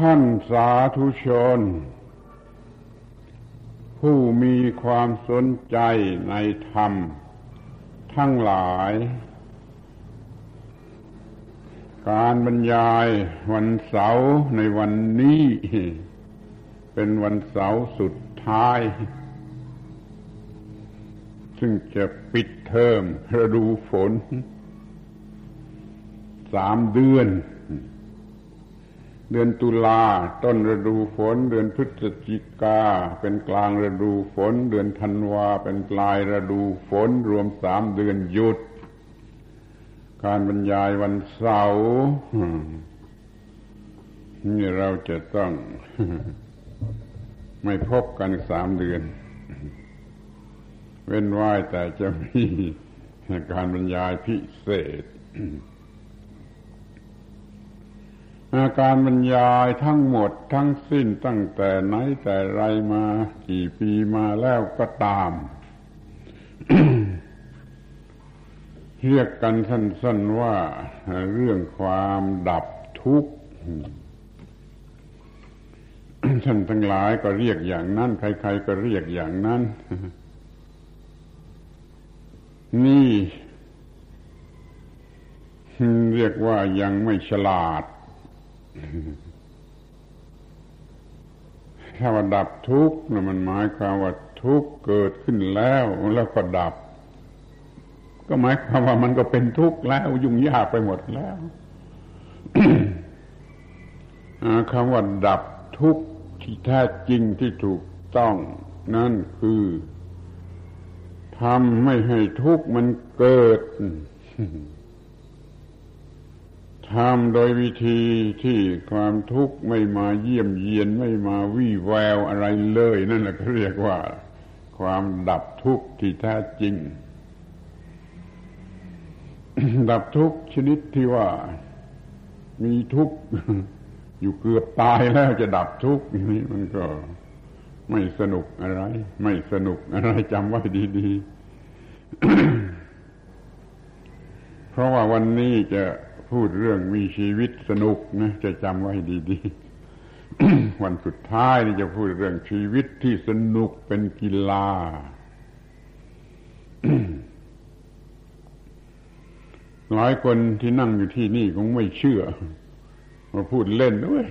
ท่านสาธุชนผู้มีความสนใจในธรรมทั้งหลายการบรรยายวันเสาร์ในวันนี้เป็นวันเสาร์สุดท้ายซึ่งจะปิดเทอมฤดูฝน3 เดือนเดือนตุลาต้นฤดูฝนเดือนพฤศจิกาเป็นกลางฤดูฝนเดือนธันวาเป็นปลายฤดูฝนรวม3 เดือนหยุดการบรรยายวันเสาร์นี่เราจะต้องไม่พบกัน3 เดือนเว้นไว้แต่จะมีการบรรยายพิเศษการบรรยายทั้งหมดทั้งสิ้นตั้งแต่ไหนแต่ไรมากี่ปีมาแล้วก็ตาม เรียกกันสั้นๆว่าเรื่องความดับทุกข์ ท่านทั้งหลายก็เรียกอย่างนั้นใครๆก็เรียกอย่างนั้น นี่เรียกว่ายังไม่ฉลาดถ้าว่าดับทุกข์นะมันหมายความว่าทุกข์เกิดขึ้นแล้วแล้วก็ดับก็หมายความว่ามันก็เป็นทุกข์แล้วยุ่งยากไปหมดแล้ว คำว่าดับทุกข์ที่แท้จริงที่ถูกต้องนั่นคือทำไม่ให้ทุกข์มันเกิด ทำโดยวิธีที่ความทุกข์ไม่มาเยี่ยมเยียนไม่มาวี่แววอะไรเลยนั่นแหละก็เรียกว่าความดับทุกข์ที่แท้จริง ดับทุกข์ชนิดที่ว่ามีทุกข์อยู่เกือบตายแล้วจะดับทุกข์นี่มันก็ไม่สนุกอะไรไม่สนุกอะไรจำไว้ดีๆ เพราะว่าวันนี้จะพูดเรื่องมีชีวิตสนุกนะจะจำไว้ดีๆ วันสุดท้ายนี่จะพูดเรื่องชีวิตที่สนุกเป็นกีฬา หลายคนที่นั่งอยู่ที่นี่คงไม่เชื่อมาพูดเล่นด้วย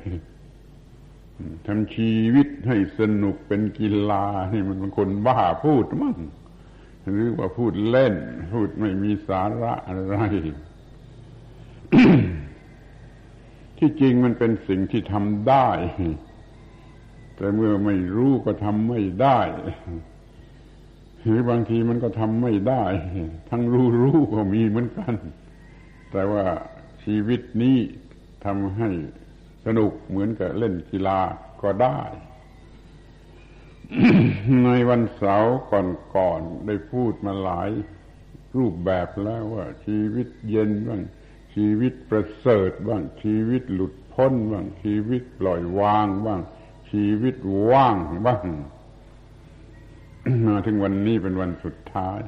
ทำชีวิตให้สนุกเป็นกีฬานี่มันเป็นคนบ้าพูดมั้งหรือว่าพูดเล่นพูดไม่มีสาระอะไรที่จริงมันเป็นสิ่งที่ทำได้แต่เมื่อไม่รู้ก็ทำไม่ได้หรือบางทีมันก็ทำไม่ได้ทั้งรู้ก็มีเหมือนกันแต่ว่าชีวิตนี้ทำให้สนุกเหมือนกับเล่นกีฬาก็ได้ ในวันเสาร์ก่อนๆได้พูดมาหลายรูปแบบแล้วว่าชีวิตเย็นบ้างชีวิตประเสริฐบ้างชีวิตหลุดพ้นบ้างชีวิตปล่อยวางบ้างชีวิตว่างบ้าง มาถึงวันนี้เป็นวันสุดท้าย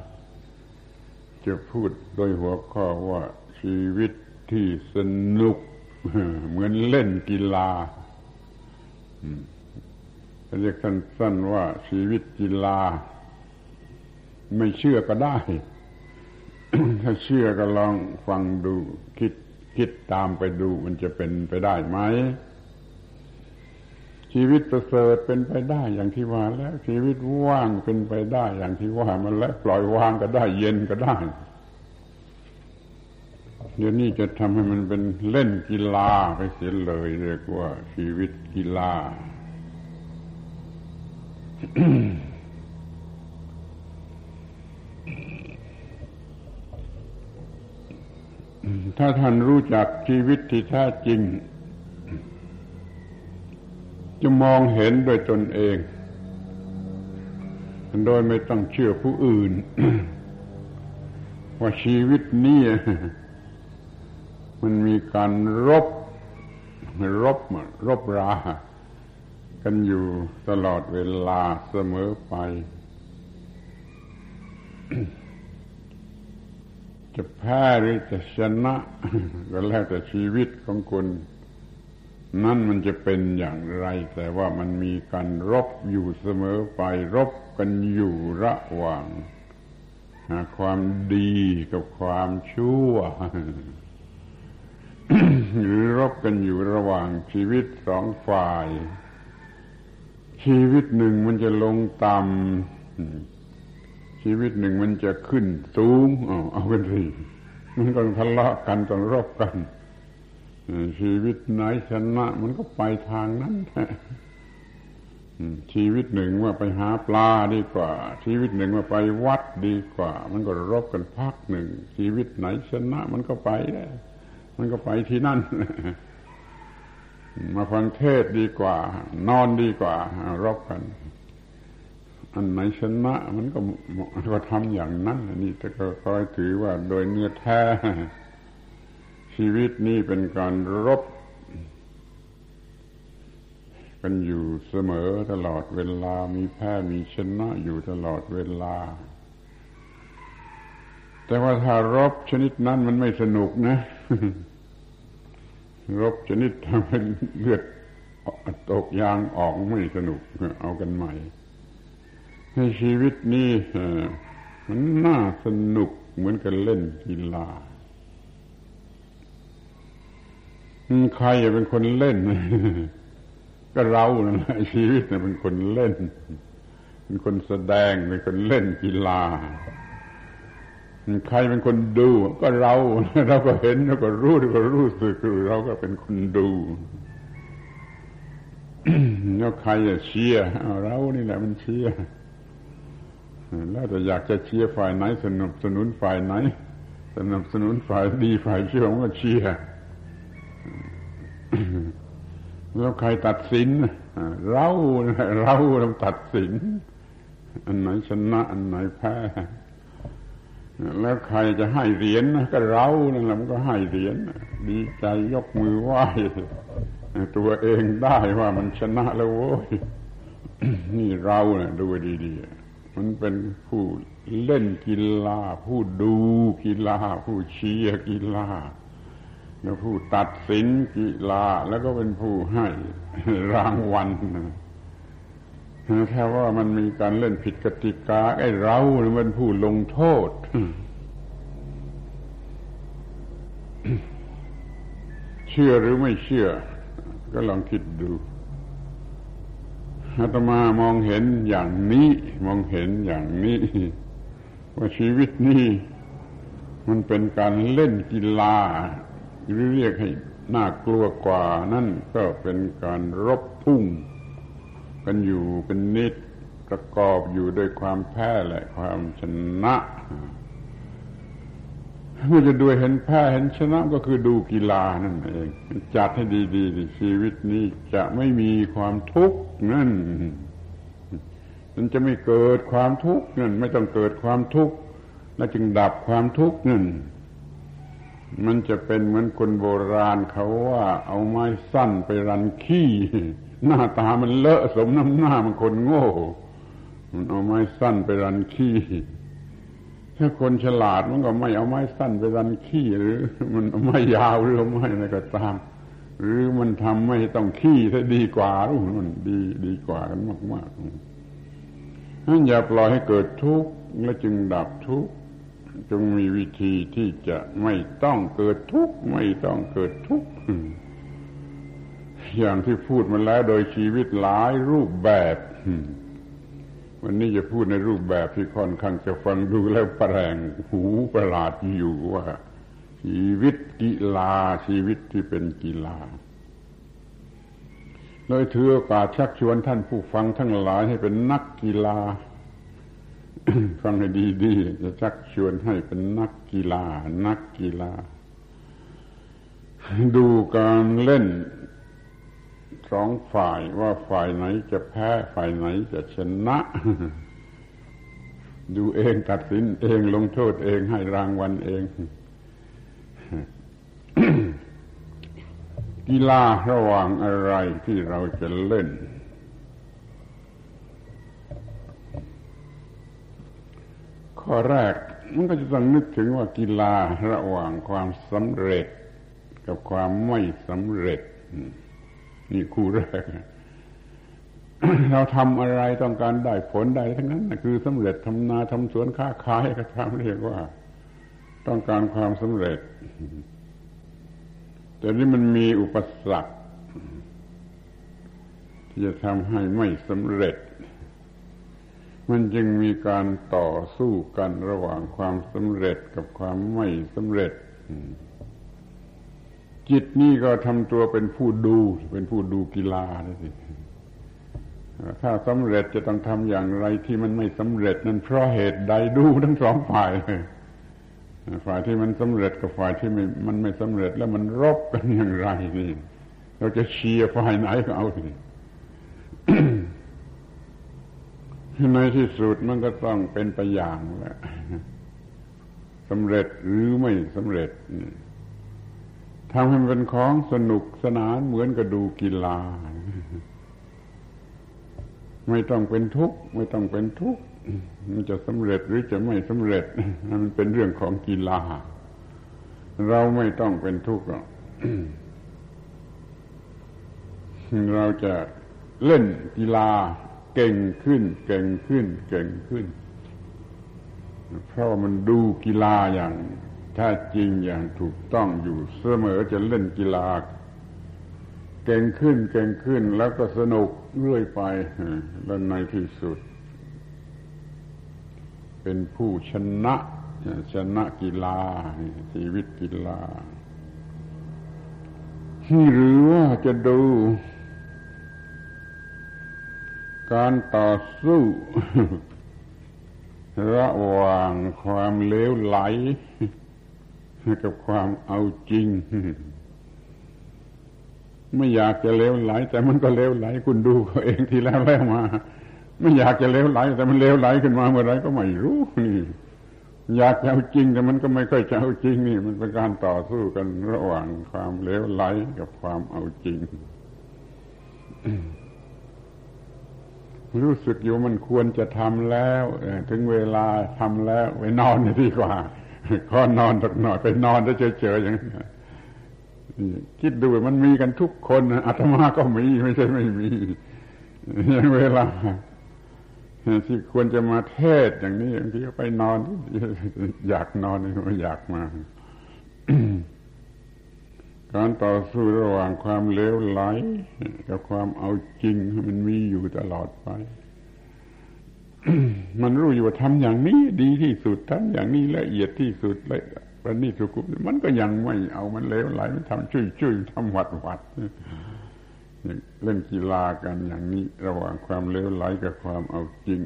จะพูดโดยหัวข้อว่าชีวิตที่สนุก เหมือนเล่นกีฬาเรียกสั้นๆว่าชีวิตกีฬาไม่เชื่อก็ได้ ถ้าเชื่อก็ลองฟังดูคิดตามไปดูมันจะเป็นไปได้ไหมชีวิตประเสริฐเป็นไปได้อย่างที่ว่าแล้วชีวิตว่างเป็นไปได้อย่างที่ว่ามันแล้วปล่อยวางก็ได้เย็นก็ได้เดี๋ยวนี้จะทำให้มันเป็นเล่นกีฬาไปเสียเลยเรียกว่าชีวิตกีฬา ถ้าท่านรู้จักชีวิตที่แท้จริงจะมองเห็นด้วยตนเองโดยไม่ต้องเชื่อผู้อื่น ว่าชีวิตนี้มันมีการรบรากันอยู่ตลอดเวลาเสมอไป จะแพ้หรือจะชนะก็แล้วแต่ชีวิตของคน นั้นมันจะเป็นอย่างไรแต่ว่ามันมีการรบอยู่เสมอไปรบกันอยู่ระหว่างความดีกับความชั่ว หรือรบกันอยู่ระหว่างชีวิตสองฝ่ายชีวิตหนึ่งมันจะลงต่ำชีวิตหนึ่งมันจะขึ้นสูงเอาเป็นสิมันก็ทะเลาะกันต้องรบกันชีวิตไหนชนะมันก็ไปทางนั้นชีวิตหนึ่งว่าไปหาปลาดีกว่าชีวิตหนึ่งว่าไปวัดดีกว่ามันก็รบกันพักหนึ่งชีวิตไหนชนะมันก็ไปได้มันก็ไปที่นั่นมาฟังเทศดีกว่านอนดีกว่ารบกันอันไหนชนะมันก็ทำอย่างนั้นนี่แต่ก็คอยถือว่าโดยเนื้อแท้ชีวิตนี้เป็นการรบกันอยู่เสมอตลอดเวลามีแพ้มีชนะอยู่ตลอดเวลาแต่ว่าถ้ารบชนิดนั้นมันไม่สนุกนะ รบชนิดทำให้เลือดตกยางออกไม่สนุกเอากันใหม่ให้ชีวิตนี้มันน่าสนุกเหมือนกันเล่นกีฬาใครเป็นคนเล่น ก็เรานั่นแหละชีวิตเนี่ยเป็นคนเล่นเป็นคนแสดงเป็นคนเล่นกีฬาใครเป็นคนดูก็เราก็เห็นเราก็รู้เราก็รู้สึกเราก็เป็นคนดู แล้วใครจะเชียร์เรานี่แหละมันเชียร์แล้วแต่อยากจะเชียร์ฝ่ายไหนสนับสนุนฝ่ายไหนสนับสนุนฝ่ายดีฝ่ายชั่วมันก็เชียร์แล้วใครตัดสินเราต้องตัดสินอันไหนชนะอันไหนแพ้แล้วใครจะให้เหรียญก็เรานั่นแหละมันก็ให้เหรียญดีใจยกมือไหว้ตัวเองได้ว่ามันชนะแล้วโว้ย นี่เราเนี่ยดูดีๆมันเป็นผู้เล่นกีฬาผู้ดูกีฬาผู้เชียร์กีฬาแล้วผู้ตัดสินกีฬาแล้วก็เป็นผู้ให้รางวัลแค่ว่ามันมีการเล่นผิดกติกาไอ้เราเป็นผู้ลงโทษ เชื่อหรือไม่เชื่อก็ลองคิดดูอาตมามองเห็นอย่างนี้ว่าชีวิตนี้มันเป็นการเล่นกีฬาหรือเรียกให้น่ากลัวกว่านั่นก็เป็นการรบพุ่งกันอยู่เป็นนิดประกอบอยู่ด้วยความแพ้และความชนะเมื่อจะดูเห็นแพ้เห็นชนะก็คือดูกีฬานั่นเองจัดให้ดีๆชีวิตนี้จะไม่มีความทุกข์นั่นมันจะไม่เกิดความทุกข์นั่นไม่ต้องเกิดความทุกข์แล้วจึงดับความทุกข์นั่นมันจะเป็นเหมือนคนโบราณเขาว่าเอาไม้สั้นไปรันขี้หน้าตามันเลอะสมน้ำหน้ามันคนโง่มันเอาไม้สั้นไปรันขี้ถ้าคนฉลาดมันก็ไม่เอาไม้สั้นไปรันขี้หรือมันเอาไม้ยาวหรือเอาไม้อะไรก็ตามหรือมันทำไม่ต้องขี้ถ้าดีกว่ารู้มันดีกว่ากันมากๆนั่นอย่าปล่อยให้เกิดทุกข์และจึงดับทุกข์จงมีวิธีที่จะไม่ต้องเกิดทุกข์อย่างที่พูดมาแล้วโดยชีวิตหลายรูปแบบวันนี้จะพูดในรูปแบบที่ค่อนข้างจะฟังดูแล้วประหลาดหูประหลาดอยู่ว่าชีวิตกีฬาชีวิตที่เป็นกีฬาเลยถือโอกาสชักชวนท่านผู้ฟังทั้งหลายให้เป็นนักกีฬาฟังให้ดีๆจะชักชวนให้เป็นนักกีฬาดูการเล่นสองฝ่ายว่าฝ่ายไหนจะแพ้ฝ่ายไหนจะชนะดูเองตัดสินเองลงโทษเองให้รางวัลเอง กีฬาระหว่างอะไรที่เราจะเล่นข้อแรกมันก็จะต้องนึกถึงว่ากีฬาระหว่างความสำเร็จกับความไม่สำเร็จ นี่คู่แรก เราทำอะไรต้องการได้ผลได้ทั้งนั้นนะคือสำเร็จทำนาทำสวนค้าขายก็ตามเรียกว่าต้องการความสำเร็จ แต่นี่มันมีอุปสรรคที่จะทำให้ไม่สำเร็จมันจึงมีการต่อสู้กันระหว่างความสำเร็จกับความไม่สำเร็จจิตนี่ก็ทำตัวเป็นผู้ดูกีฬานั่นสิถ้าสำเร็จจะต้องทำอย่างไรที่มันไม่สำเร็จนั่นเพราะเหตุใดดูทั้งสองฝ่ายเลยฝ่ายที่มันสำเร็จกับฝ่ายที่มันไม่สำเร็จแล้วมันรบกันอย่างไรนี่เราจะเชียร์ฝ่ายไหนก็เอาสิ ในที่สุดมันก็ต้องเป็นไปอย่างแล้วสำเร็จหรือไม่สำเร็จทำให้มันเป็นของสนุกสนานเหมือนกับดูกีฬาไม่ต้องเป็นทุกข์มันจะสำเร็จหรือจะไม่สำเร็จมันเป็นเรื่องของกีฬาเราไม่ต้องเป็นทุกข์ เราจะเล่นกีฬาเก่งขึ้นเพราะมันดูกีฬาอย่างแท้จริงอย่างถูกต้องอยู่เสมอจะเล่นกีฬาเก่งขึ้นแล้วก็สนุกเรื่อยไปแล้วในที่สุดเป็นผู้ชนะกีฬาชีวิตกีฬาหรือว่าจะดูการต่อสู้ระหว่างความเลวไหลกับความเอาจริงไม่อยากจะเลวไหลแต่มันก็เลวไหลคุณดูเขาเองทีแล้วมาไม่อยากจะเลวไหลแต่มันเลวไหลขึ้นมาเมื่อไรก็ไม่รู้นี่อยากจะเอาจริงแต่มันก็ไม่ค่อยจะเอาจริงนี่มันเป็นการต่อสู้กันระหว่างความเลวไหลกับความเอาจริง รู้สึกอยู่มันควรจะทำแล้วถึงเวลาทำแล้วไปนอนดีกว่าขอนอนสักหน่อยไปนอนแล้วเฉยๆอย่างนั้นคิดดูมันมีกันทุกคนอาตมาก็มีไม่ใช่ไม่มีอย่างเวลาที่ควรจะมาเทศอย่างนี้บางทีก็ไปนอนอยากนอนไม่อยากมา การต่อสู้ระหว่างความเลวไหลกับความเอาจริงมันมีอยู่ตลอดไป มันรู้อยู่ว่าทำอย่างนี้ดีที่สุดทำอย่างนี้ละเอียดที่สุดเลยประณีตสุขุมมันก็ยังไม่เอามันเลวไหลมันทำชุ่ยๆทำหวัดๆเล่นกีฬากันอย่างนี้ระหว่างความเลวไหลกับความเอาจริง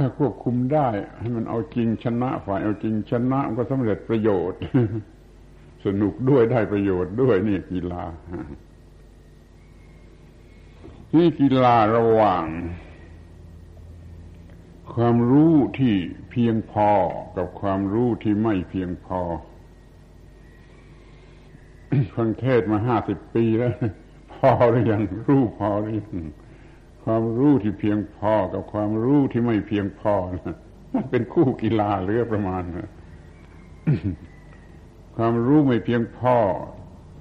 ถ้าควบคุมได้ให้มันเอาจริงชนะฝ่ายเอาจริงชนะมันก็สำเร็จประโยชน์ สนุกด้วยได้ประโยชน์ด้วยนี่กีฬา นี่กีฬาระหว่างความรู้ที่เพียงพอกับความรู้ที่ไม่เพียงพอ ฟังเทศมา50 ปีแล้วพอหรือยังรู้พอหรือยังความรู้ที่เพียงพอกับความรู้ที่ไม่เพียงพอนะมันเป็นคู่กีฬาเหลือประมาณนะ ความรู้ไม่เพียงพอ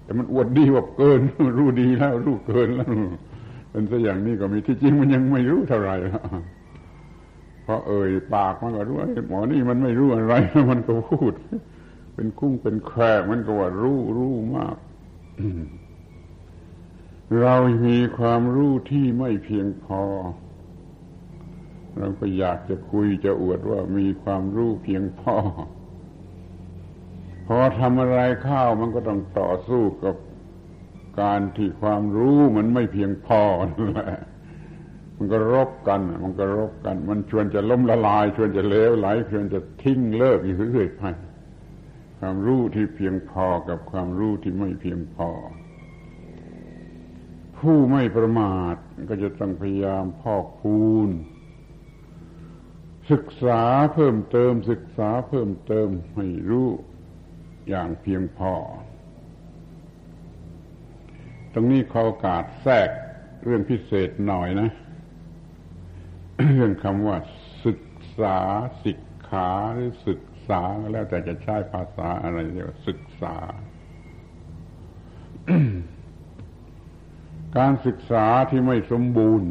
แต่มันอวดดีว่าเกินรู้ดีแล้วรู้เกินแล้วเป็นซะอย่างนี้ก็มีที่จริงมันยังไม่รู้เท่าไหร่นะเพราะปากมันก็รู้ไอ้หมอนี่มันไม่รู้อะไรมันก็พูดเป็นคุ้งเป็นแคร่มันก็ว่ารู้มาก เรามีความรู้ที่ไม่เพียงพอเราก็อยากจะคุยจะอวดว่ามีความรู้เพียงพอพอทำอะไรข้าวมันก็ต้องต่อสู้กับการที่ความรู้มันไม่เพียงพอนั่นแหละมันก็รบกันมันชวนจะล้มละลายชวนจะเลวไหลชวนจะทิ้งเลิกอยู่เรื่อยไปความรู้ที่เพียงพอกับความรู้ที่ไม่เพียงพอผู้ไม่ประมาทก็จะต้องพยายามพอกพูนศึกษาเพิ่มเติมให้รู้อย่างเพียงพอตรงนี้ขอโอกาสแทรกเรื่องพิเศษหน่อยนะเรื่องคำว่าศึกษาศิกขาหรือศึกษาแล้วแต่จะใช้ภาษาอะไรเรียกว่าศึกษา การศึกษาที่ไม่สมบูรณ์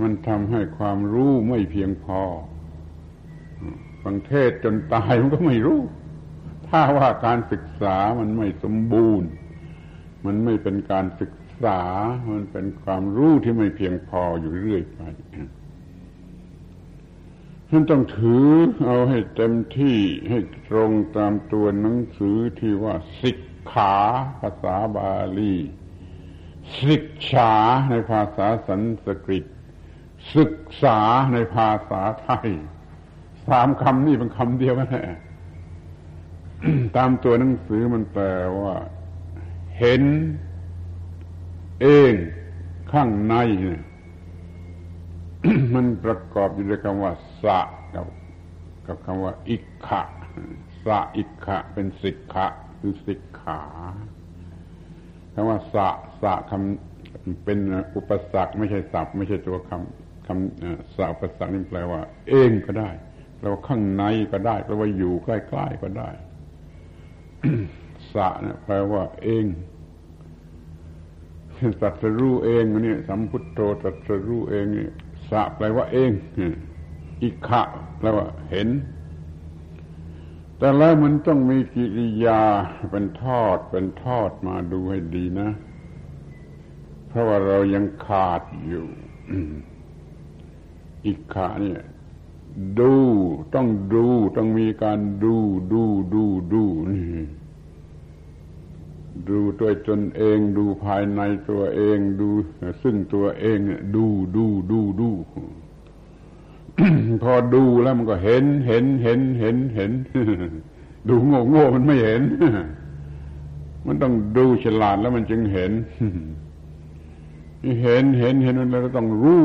มันทำให้ความรู้ไม่เพียงพอฟังเทศจนตายมันก็ไม่รู้ถ้าว่าการศึกษามันไม่สมบูรณ์มันไม่เป็นการศึกษามันเป็นความรู้ที่ไม่เพียงพออยู่เรื่อยไปท่านต้องถือเอาให้เต็มที่ให้ตรงตามตัวหนังสือที่ว่าสิกขาภาษาบาลีศิกษาในภาษาสันสกฤตศึกษาในภาษาไทยสามคำนี่เป็นคำเดียวกันแหละ ตามตัวหนังสือมันแปลว่าเห็นเองข้างใน มันประกอบอยู่ด้วยคำว่าสะกับคำว่าอิกขะสะอิกขะเป็นสิกขะคือสิกขาคำว่าสะคำเป็นอุปสรรคไม่ใช่ศัพท์ไม่ใช่ตัวคำสะอุปสรรคนี่แปลว่าเองก็ได้แปลว่าข้างในก็ได้แปลว่าอยู่ใกล้ๆก็ได้ สะเนี่ยแปลว่าเองตรัสรู้เองนี่สัมพุทโธตรัสรู้เองนี่สะแปลว่าเองอิขะแปลว่าเห็นแต่แล้วมันต้องมีกิริยาเป็นทอดมาดูให้ดีนะเพราะว่าเรายังขาดอยู่ อิกขะเนี่ยต้องดูต้องมีการดูดูตัวตนเองดูภายในตัวเองดูซึ่งตัวเองดู พอดูแล้วมันก็เห็นดูโง่มันไม่เห็นมันต้องดูฉลาดแล้วมันจึงเห็นเห็นแล้วก็ต้องรู้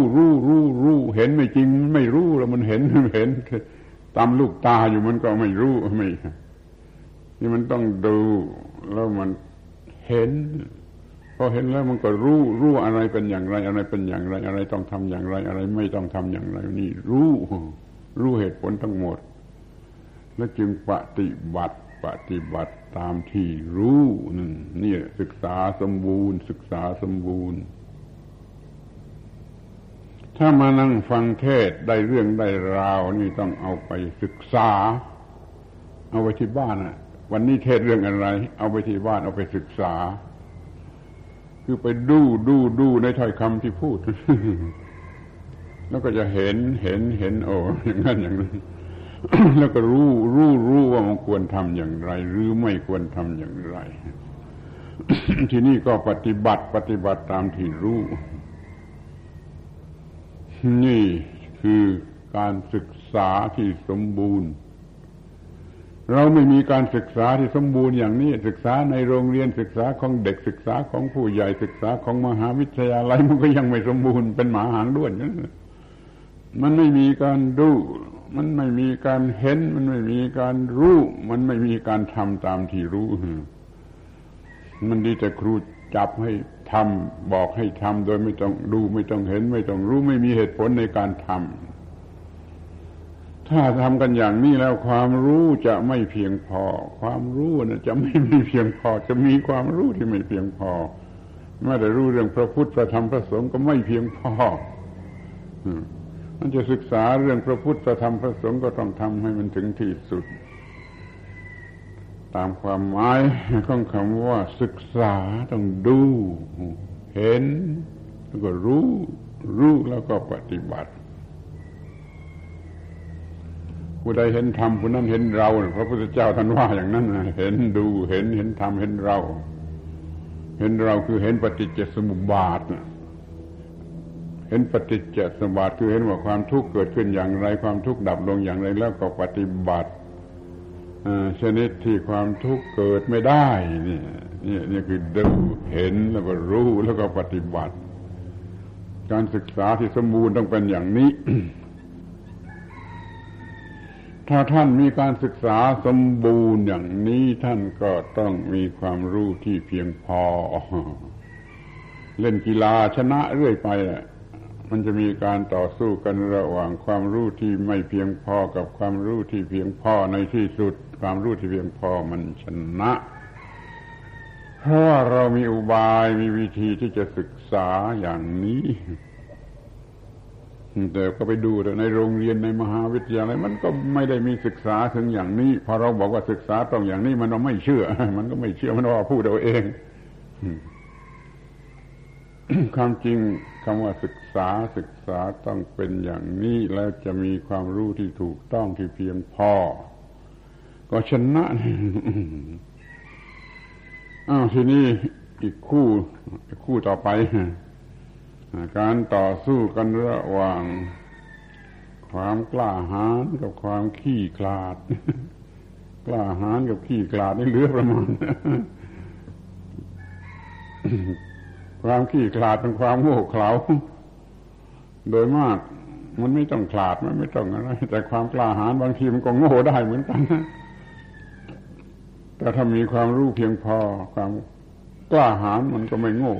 เห็นไม่จริงไม่รู้แล้วมันเห็นตามลูกตาอยู่มันก็ไม่รู้ไม่นี่มันต้องดูแล้วมันเห็นพอเห็นแล้วมันก็รู้อะไรเป็นอย่างไรอะไรเป็นอย่างไรอะไรต้องทำอย่างไรอะไรไม่ต้องทำอย่างไรนี่รู้เหตุผลทั้งหมดแล้วจึงปฏิบัติตามที่รู้นี่ศึกษาสมบูรณ์ถ้ามานั่งฟังเทศได้เรื่องได้ราวนี่ต้องเอาไปศึกษาเอาไปที่บ้านน่ะวันนี้เทศเรื่องอะไรเอาไปที่บ้านเอาไปศึกษาคือไปดูในถ้อยคำที่พูด แล้วก็จะเห็นโอ้อย่างนั้นอย่างนั้น แล้วก็รู้ว่ามันควรทำอย่างไรหรือไม่ควรทำอย่างไร ทีนี้ก็ปฏิบัติตามที่รู้ นี่คือการศึกษาที่สมบูรณ์เราไม่มีการศึกษาที่สมบูรณ์อย่างนี้ศึกษาในโรงเรียนศึกษาของเด็กศึกษาของผู้ใหญ่ศึกษาของมหาวิทยาลัยมันก็ยังไม่สมบูรณ์เป็นหมาหางด้วนมันไม่มีการดูมันไม่มีการเห็นมันไม่มีการรู้มันไม่มีการทำตามที่รู้มันดีแต่ครูจับให้ทำบอกให้ทำโดยไม่ต้องดูไม่ต้องเห็นไม่ต้องรู้ไม่มีเหตุผลในการทำถ้าทำกันอย่างนี้แล้วความรู้จะไม่เพียงพอความรู้นะจะไม่เพียงพอจะมีความรู้ที่ไม่เพียงพอไม่ได้รู้เรื่องพระพุทธพระธรรมพระสงฆ์ก็ไม่เพียงพอมันจะศึกษาเรื่องพระพุทธพระธรรมพระสงฆ์ก็ต้องทำให้มันถึงที่สุดตามความหมายของคำว่าศึกษาต้องดูเห็นแล้วก็รู้แล้วก็ปฏิบัติผู้ใดเห็นธรรมผู้นั้นเห็นเราพระพุทธเจ้าท่านว่าอย่างนั้นเห็นดูเห็นธรรมเห็นเราคือเห็นปฏิจจสมุปบาทเห็นปฏิจจสมุปบาทคือเห็นว่าความทุกข์เกิดขึ้นอย่างไรความทุกข์ดับลงอย่างไรแล้วก็ปฏิบัติชนิดที่ความทุกข์เกิดไม่ได้นี่คือดูเห็นแล้วก็รู้แล้วก็ปฏิบัติการศึกษาที่สมบูรณ์ต้องเป็นอย่างนี้ถ้าท่านมีการศึกษาสมบูรณ์อย่างนี้ท่านก็ต้องมีความรู้ที่เพียงพอเล่นกีฬาชนะเรื่อยไปมันจะมีการต่อสู้กันระหว่างความรู้ที่ไม่เพียงพอกับความรู้ที่เพียงพอในที่สุดความรู้ที่เพียงพอมันชนะ เพราะว่าเรามีอุบายมีวิธีที่จะศึกษาอย่างนี้แต่ก็ไปดูแต่ในโรงเรียนในมหาวิทยาลัยมันก็ไม่ได้มีศึกษาถึงอย่างนี้พอเราบอกว่าศึกษาตรงอย่างนี้มันก็ไม่เชื่อมันว่าพูดเอาเองความจริงคำว่าศึกษาต้องเป็นอย่างนี้แล้วจะมีความรู้ที่ถูกต้องที่เพียงพอก็ชนะทีนี้อีกคู่ต่อไปการต่อสู้กันระหว่างความกล้าหาญกับความขี้ขลาดกล้าหาญกับขี้ขลาดนี่เหลือประมาณความขี้ขลาดเป็นความโง่เขลาโดยมากมันไม่ต้องขลาดมันไม่ต้องอะไรแต่ความกล้าหาญบางทีมันก็โง่ได้เหมือนกันแต่ถ้ามีความรู้เพียงพอความกล้าหาญมันก็ไม่โง่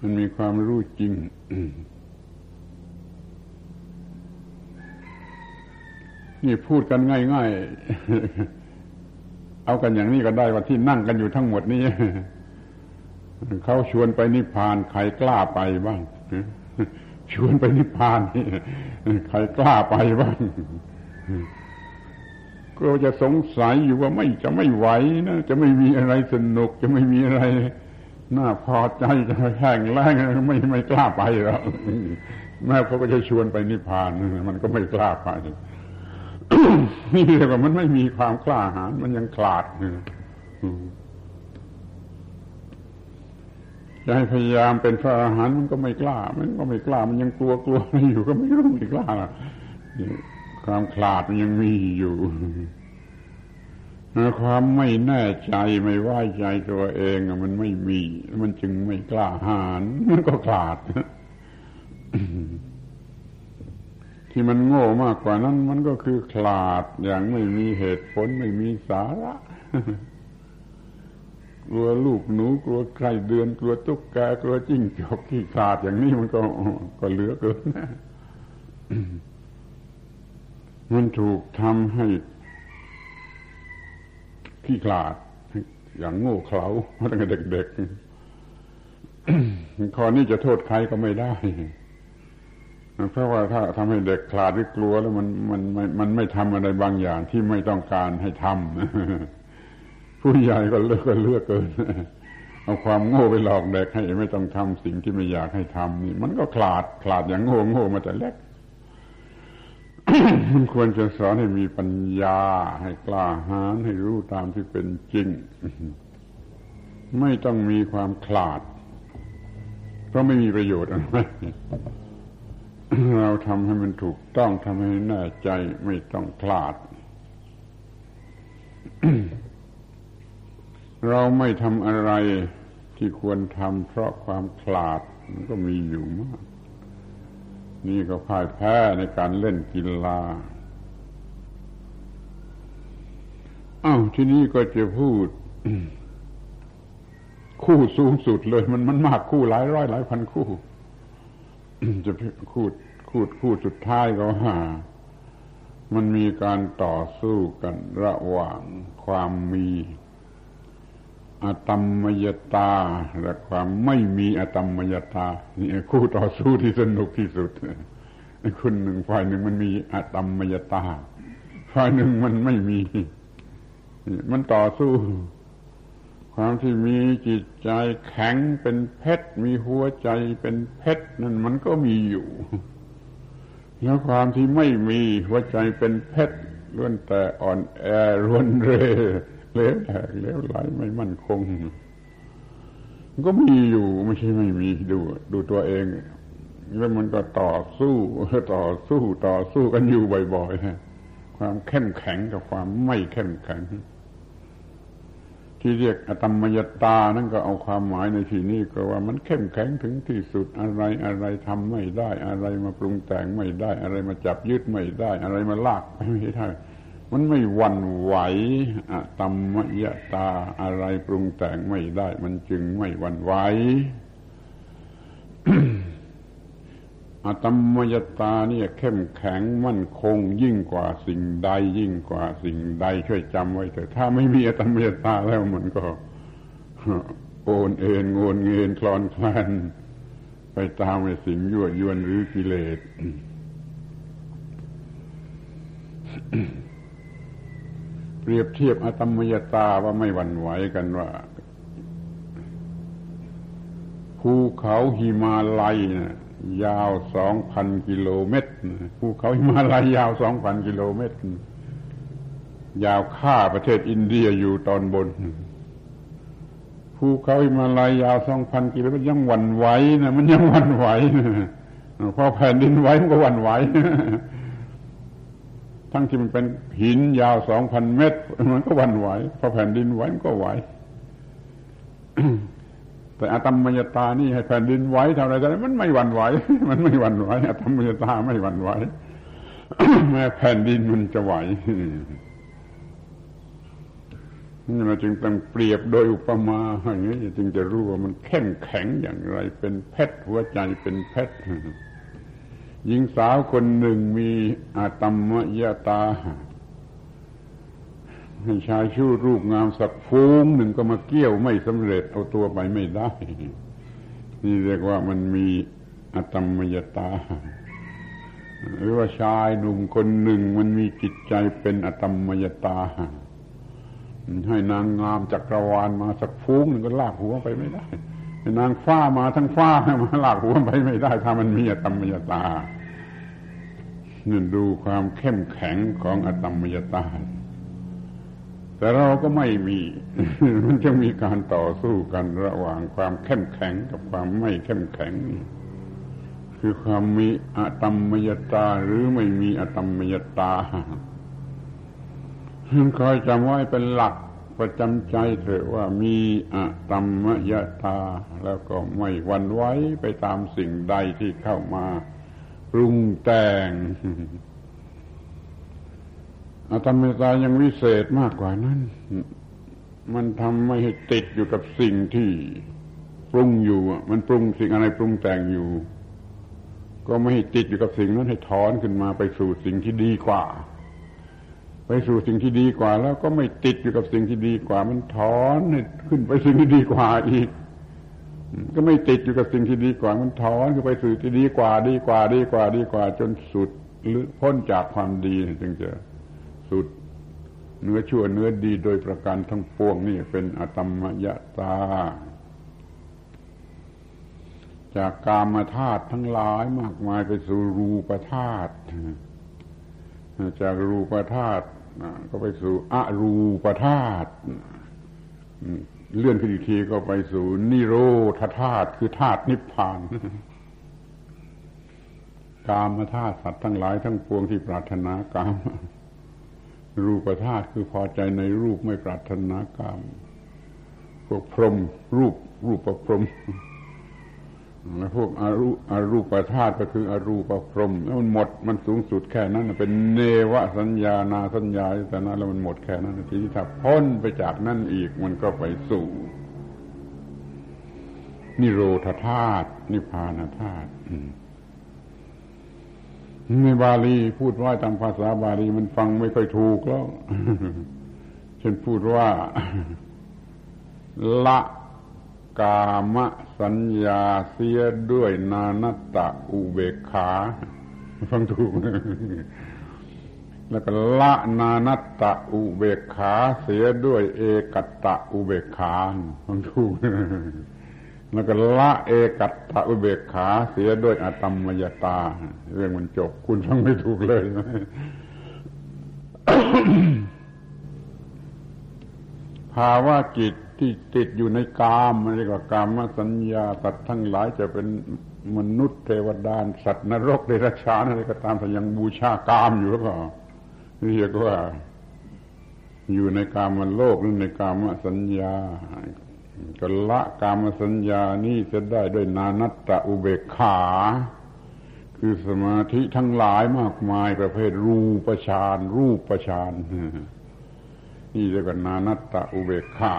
มันมีความรู้จริง นี่พูดกันง่ายๆเอากันอย่างนี้ก็ได้ว่าที่นั่งกันอยู่ทั้งหมดนี้ เขาชวนไปนิพพานใครกล้าไปบ้าง ชวนไปนิพพานนี่ใครกล้าไปบ้าง ก็จะสงสัยอยู่ว่าจะไม่ไหวนะจะไม่มีอะไรสนุกจะไม่มีอะไรน่าพอใจจะแห้งแล้งไม่กล้าไปหรอกแม่เขาก็จะชวนไปนิพพานมันก็ไม่กล้าไป นี่เรียกว่ามันไม่มีความกล้าหาญมันยังขลาดจะให้พยายามเป็นพระอรหันต์มันก็ไม่กล้ามันยังกลัวอยู่ก็ไม่รู้ไม่กล้าความขลาดมันยังมีอยู่ความไม่แน่ใจไม่ไว้ใจตัวเองมันไม่มีมันจึงไม่กล้าหาญมันก็ขาด ที่มันโง่มากกว่านั้นมันก็คือขาดอย่างไม่มีเหตุผลไม่มีสาระ กลัวลูกหนูกลัวไก่เดือนกลัวตุ๊กแกกลัวจิ้งจอกที่ขาดอย่างนี้มันก็เหลือเกิน มันถูกทำให้ขี้ขลาดอย่างโง่เขลาตั้งแต่เด็กๆ ข้อนี้จะโทษใครก็ไม่ได้เพราะว่าถ้าทำให้เด็กขลาดหรือกลัวแล้วมันไม่ทำอะไรบางอย่างที่ไม่ต้องการให้ทำผู้ใหญ่ก็เลือกเกินเอาความโง่ไปหลอกเด็กให้ไม่ต้องทำสิ่งที่ไม่อยากให้ทำนี่มันก็ขลาดอย่างโง่มาแต่เล็กมันควรจะสอนให้มีปัญญาให้กล้าหาญให้รู้ตามที่เป็นจริงไม่ต้องมีความขลาดเพราะไม่มีประโยชน์อะไรเราทำให้มันถูกต้องทำให้แน่ใจไม่ต้องขลาด เราไม่ทำอะไรที่ควรทำเพราะความขลาดมันก็มีอยู่มากนี่ก็พ่ายแพ้ในการเล่นกีฬาที่นี่ก็จะพูด คู่สูงสุดเลยมันมากคู่หลายร้อยหลายพันคู่ จะคู่สุดท้ายก็ว่ามันมีการต่อสู้กันระหว่างความมีอตัมมยตาและความไม่มีอตัมมยตานี่คู่ต่อสู้ที่สนุกที่สุดคนหนึ่งฝ่ายหนึ่งมันมีอตัมมยตาฝ่ายหนึ่งมันไม่มีมันต่อสู้ความที่มีจิตใจแข็งเป็นเพชรมีหัวใจเป็นเพชรนั่นมันก็มีอยู่แล้วความที่ไม่มีหัวใจเป็นเพชรล้วนแต่อ่อนแอรวนเร่เหลวแหลกเหลวไหลไม่มั่นคงก็มีอยู่ไม่ใช่ไม่มีดูตัวเองแล้วมันก็ต่อสู้กันอยู่บ่อยๆความเข้มแข็งกับความไม่เข้มแข็งที่เรียกอตัมมยตานั่นก็เอาความหมายในที่นี้ก็ว่ามันเข้มแข็งถึงที่สุดอะไรทำไม่ได้อะไรมาปรุงแต่งไม่ได้อะไรมาจับยึดไม่ได้อะไรมาลากไปไม่ได้มันไม่หวั่นไหวอตัมมยตาอะไรปรุงแต่งไม่ได้มันจึงไม่หวั่นไหว อตัมมยตาเนี่ยเข้มแข็งมั่นคงยิ่งกว่าสิ่งใดยิ่งกว่าสิ่งใดช่วยจำไว้เถอะถ้าไม่มีอตัมมยตาแล้วมันก็โอนเอ็นโงนเงินคลอนคลานไปตามไอ้สิ่งยั่วยวนหรือกิเลส เปรียบเทียบอตัมมยตาว่าไม่หวั่นไหวกันว่าภูเขาหิมาลัยนะยาว 2,000 กิโลเมตรภูเขาหิมาลัยยาว 2,000 กิโลเมตรยาวข้าประเทศอินเดียอยู่ตอนบนภูเขาหิมาลัยยาว 2,000 กิโลเมตรยังหวั่นไหวนะมันยังหวั่นไหวพอแผ่นดินไหวมันก็หวั่นไหวทั้งที่มันเป็นหินยาว 2,000 เมตรมันก็หวั่นไหวพอแผ่นดินไหวมันก็ไหว แต่อตัมมยตานี่ให้แผ่นดินไหวเท่าไรแต่มันไม่หวั่นไหวมันไม่หวั่นไหวอตัมมยตาไม่หวั่นไหว แม้แผ่นดินมันจะไหวนี่เราจึงต้องเปรียบโดยอุปมาอย่างนี้จึงจะรู้ว่ามันเข้มแข็งอย่างไรเป็นเพชรหัวใจเป็นเพชรหญิงสาวคนหนึ่งมีอตัมมยตาให้ชายชู้รูปงามสักฟูงหนึ่งก็มาเกี่ยวไม่สำเร็จเอาตัวไปไม่ได้นี่เรียกว่ามันมีอตัมมยตาหรือว่าชายหนุ่มคนหนึ่งมันมีจิตใจเป็นอตัมมยตาให้นางงามจักรวาลมาสักฟูงหนึ่งก็ลากหัวไปไม่ได้ให้นางฟ้ามาทั้งฟ้ามาลากหัวไปไม่ได้ถ้ามันมีอตัมมยตานี่ดูความเข้มแข็งของอตัมมยตาแต่เราก็ไม่มีมันจะมีการต่อสู้กันระหว่างความเข้มแข็งกับความไม่เข้มแข็งคือความมีอตัมมยตาหรือไม่มีอตัมมยตาคอยจำไว้เป็นหลักประจำใจเถอะว่ามีอตัมมยตาแล้วก็ไม่หวั่นไหวไปตามสิ่งใดที่เข้ามาปรุงแต่งอตัมมยตายังวิเศษมากกว่านั้นมันทำไม่ให้ติดอยู่กับสิ่งที่ปรุงอยู่มันปรุงสิ่งอะไรปรุงแต่งอยู่ก็ไม่ให้ติดอยู่กับสิ่งนั้นให้ถอนขึ้นมาไปสู่สิ่งที่ดีกว่าไปสู่สิ่งที่ดีกว่าแล้วก็ไม่ติดอยู่กับสิ่งที่ดีกว่ามันถอนขึ้นไปสิ่งที่ดีกว่าอีกก็ไม่ติดอยู่กับสิ่งที่ดีกว่ามันถอนขึ้นไปสู่ที่ดีกว่าดีกว่าจนสุดหรือพ้นจากความดีจึงจะสุดเนื้อชั่วเนื้อดีโดยประการทั้งปวงนี่เป็นอตัมมยตาจากกามธาตุทั้งหลายมากมายไปสู่รูปธาตุจากรูปธาตุก็ไปสู่อรูปธาตุเลื่อนขึ้นอีกทีก็ไปสู่นิโรธธาตุคือธาตุนิพพานกามธาตุสัตว์ทั้งหลายทั้งปวงที่ปรารถนากามรูปธาตุคือพอใจในรูปไม่ปรารถนากามพวกพรหมรูปประพรหมและพวกอรูปธาตุก็คืออรูปพรหมแล้วมันหมดมันสูงสุดแค่นั้นเป็นเนวสัญญานาสัญญาแต่นั้นแล้วมันหมดแค่นั้นทีนี้ถ้าพ้นไปจากนั้นอีกมันก็ไปสู่นิโรธธาตุนิพพานธาตุในบาลีพูดว่าตามภาษาบาลีมันฟังไม่ค่อยถูกแล้วฉันพูดว่าละกามสัญญาเสียด้วยนานัตตะอุเบกขาฟังถูกแล้วก็ละนานัตตะอุเบกขาเสียด้วยเอกัตตะอุเบกขาฟังถูกแล้วก็ละเอกัตตะอุเบกขาเสียด้วยอตัมมยตาเรื่องมันจบคุณฟังไม่ถูกเลย ภาวะจิตที่ติดอยู่ในกามมันเรียกว่ากามสัญญาสัตว์ทั้งหลายจะเป็นมนุษย์เทวดาสัตว์นรกเดรัจฉานอะไรก็ตามแต่ยังบูชากามอยู่แล้วก็เรียกว่าอยู่ในกามโลกหรือในกามสัญญาก็ละกามสัญญานี่จะได้ด้วยนานัตตะอุเบกขาคือสมาธิทั้งหลายมากมายประเภทรูปฌานนี่เรียกว่านานัตตะอุเบกขา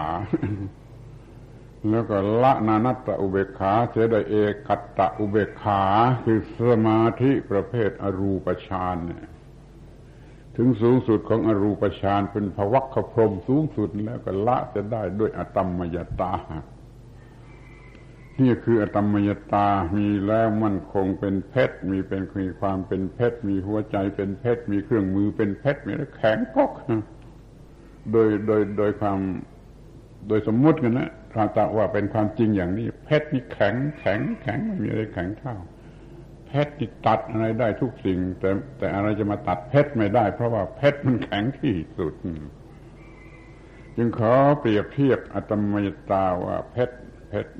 แล้วก็ละนานัตตะอุเบกขาเสดเอกัตตะอุเบกขาคือสมาธิประเภทอรูปฌานเนี่ยถึงสูงสุดของอรูปฌานเป็นภวัคคพรหมสูงสุดแล้วก็ละจะได้ด้วยอตัมมยตานี่คืออตัมมยตามีแล้วมั่นคงเป็นเพชรมีเป็นคือความเป็นเพชรมีหัวใจเป็นเพชรมีเครื่องมือเป็นเพชรมีแล้วแข็งก๊อกโดยความโดยสมมุติกันนะถ้าตะว่าเป็นความจริงอย่างนี้เพชรนี่แข็งไม่มีอะไรแข็งเท่าเพชรนี่ตัดอะไรได้ทุกสิ่งแต่อะไรจะมาตัดเพชรไม่ได้เพราะว่าเพชรมันแข็งที่สุดจึงขอเปรียบเทียบอตัมมยตาว่าเพชร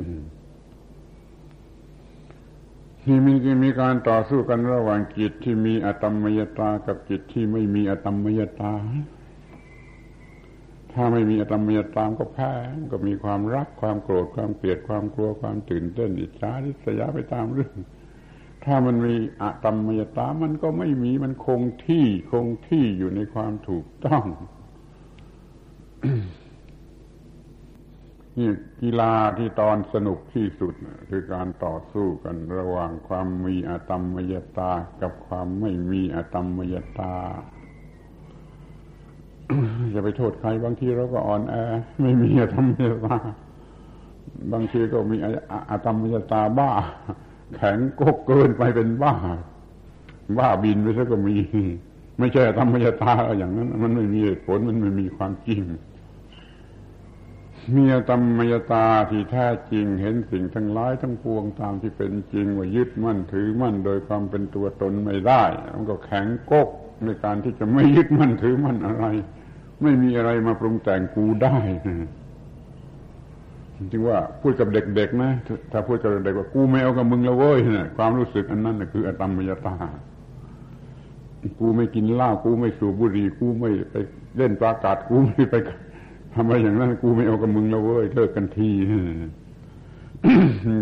ที่มีการต่อสู้กันระหว่างจิตที่มีอตัมมยตากับจิตที่ไม่มีอตัมมยตาถ้าไม่มีอตัมมยตาก็แพ้ก็มีความรักความโกรธความเกลียดความกลัวความตื่นเต้นอิจฉาริษยาไปตามเรื่องถ้ามันมีอตัมมยตามันก็ไม่มีมันคงที่อยู่ในความถูกต้อง นี่กีฬาที่ตอนสนุกที่สุดคือการต่อสู้กันระหว่างความมีอตัมมยตากับความไม่มีอตัมมยตาอย่าไปโทษใครบางทีเราก็อ่อนแอไม่มีอตัมมยตาบางทีก็มีอตัมมยตาบ้าแข็งโกกเกินไปเป็นบ้าบินไปซะก็มีไม่ใช่อตัมมยตาอย่างนั้นมันไม่มีเหตุผลมันไม่มีความจริงมีอตัมมยตาที่แท้จริงเห็นสิ่งทั้งหลายทั้งปวงตามที่เป็นจริงว่ายึดมั่นถือมั่นโดยความเป็นตัวตนไม่ได้มันก็แข็งโกกในการที่จะไม่ยึดมั่นถือมั่นอะไรไม่มีอะไรมาปรุงแต่งกูได้จริงว่าพูดกับเด็กๆนะถ้าพูดกับเด็กว่ากูไม่เอากับมึงแล้วเว้ยนะความรู้สึกอันนั้นนะคืออตัมมยตากูไม่กินเหล้ากูไม่สูบบุหรี่กูไม่ไปเล่นปรากัดกูไม่ไปทำอะไรอย่างนั้นกูไม่เอากับมึงแล้วเว้ยเลิกกันที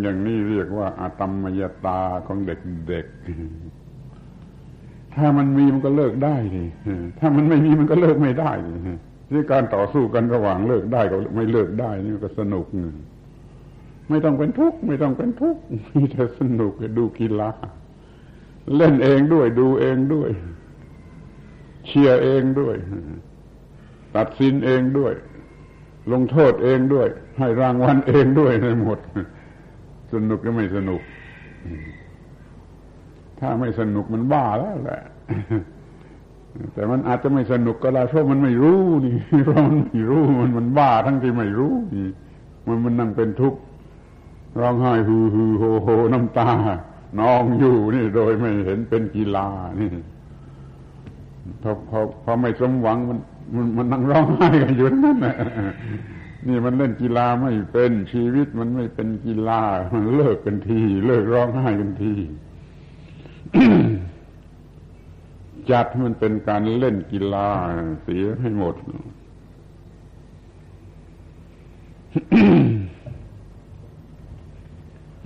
อย่างนี้เรียกว่าอตัมมยตาของเด็กๆถ้ามันมีมันก็เลิกได้นี่ถ้ามันไม่มีมันก็เลิกไม่ได้นี่การต่อสู้กันระหว่างเลิกได้กับไม่เลิกได้นี่ก็สนุกไม่ต้องเป็นทุกข์ไม่ต้องเป็นทุกข์มีแต่สนุกดูกีฬาเล่นเองด้วยดูเองด้วยเชียร์เองด้วยตัดสินเองด้วยลงโทษเองด้วยให้รางวัลเองด้วยในหมดสนุกก็ไม่สนุกถ้าไม่สนุกมันบ้าแล้วแหละแต่มันอาจจะไม่สนุกก็ได้เพราะมันไม่รู้นี่เพราะมันไม่รู้มันบ้าทั้งที่ไม่รู้นี่มันนั่งเป็นทุกข์ร้องไห้ฮือฮือโฮโฮน้ำตานองอยู่นี่โดยไม่เห็นเป็นกีฬานี่พอไม่สมหวังมันนั่งร้องไห้กันอยู่นั่นแหละนี่มันเล่นกีฬาไม่เป็นชีวิตมันไม่เป็นกีฬามันเลิกกันทีเลิกร้องไห้กันทีจัดมันเป็นการเล่นกีฬาเสียให้หมด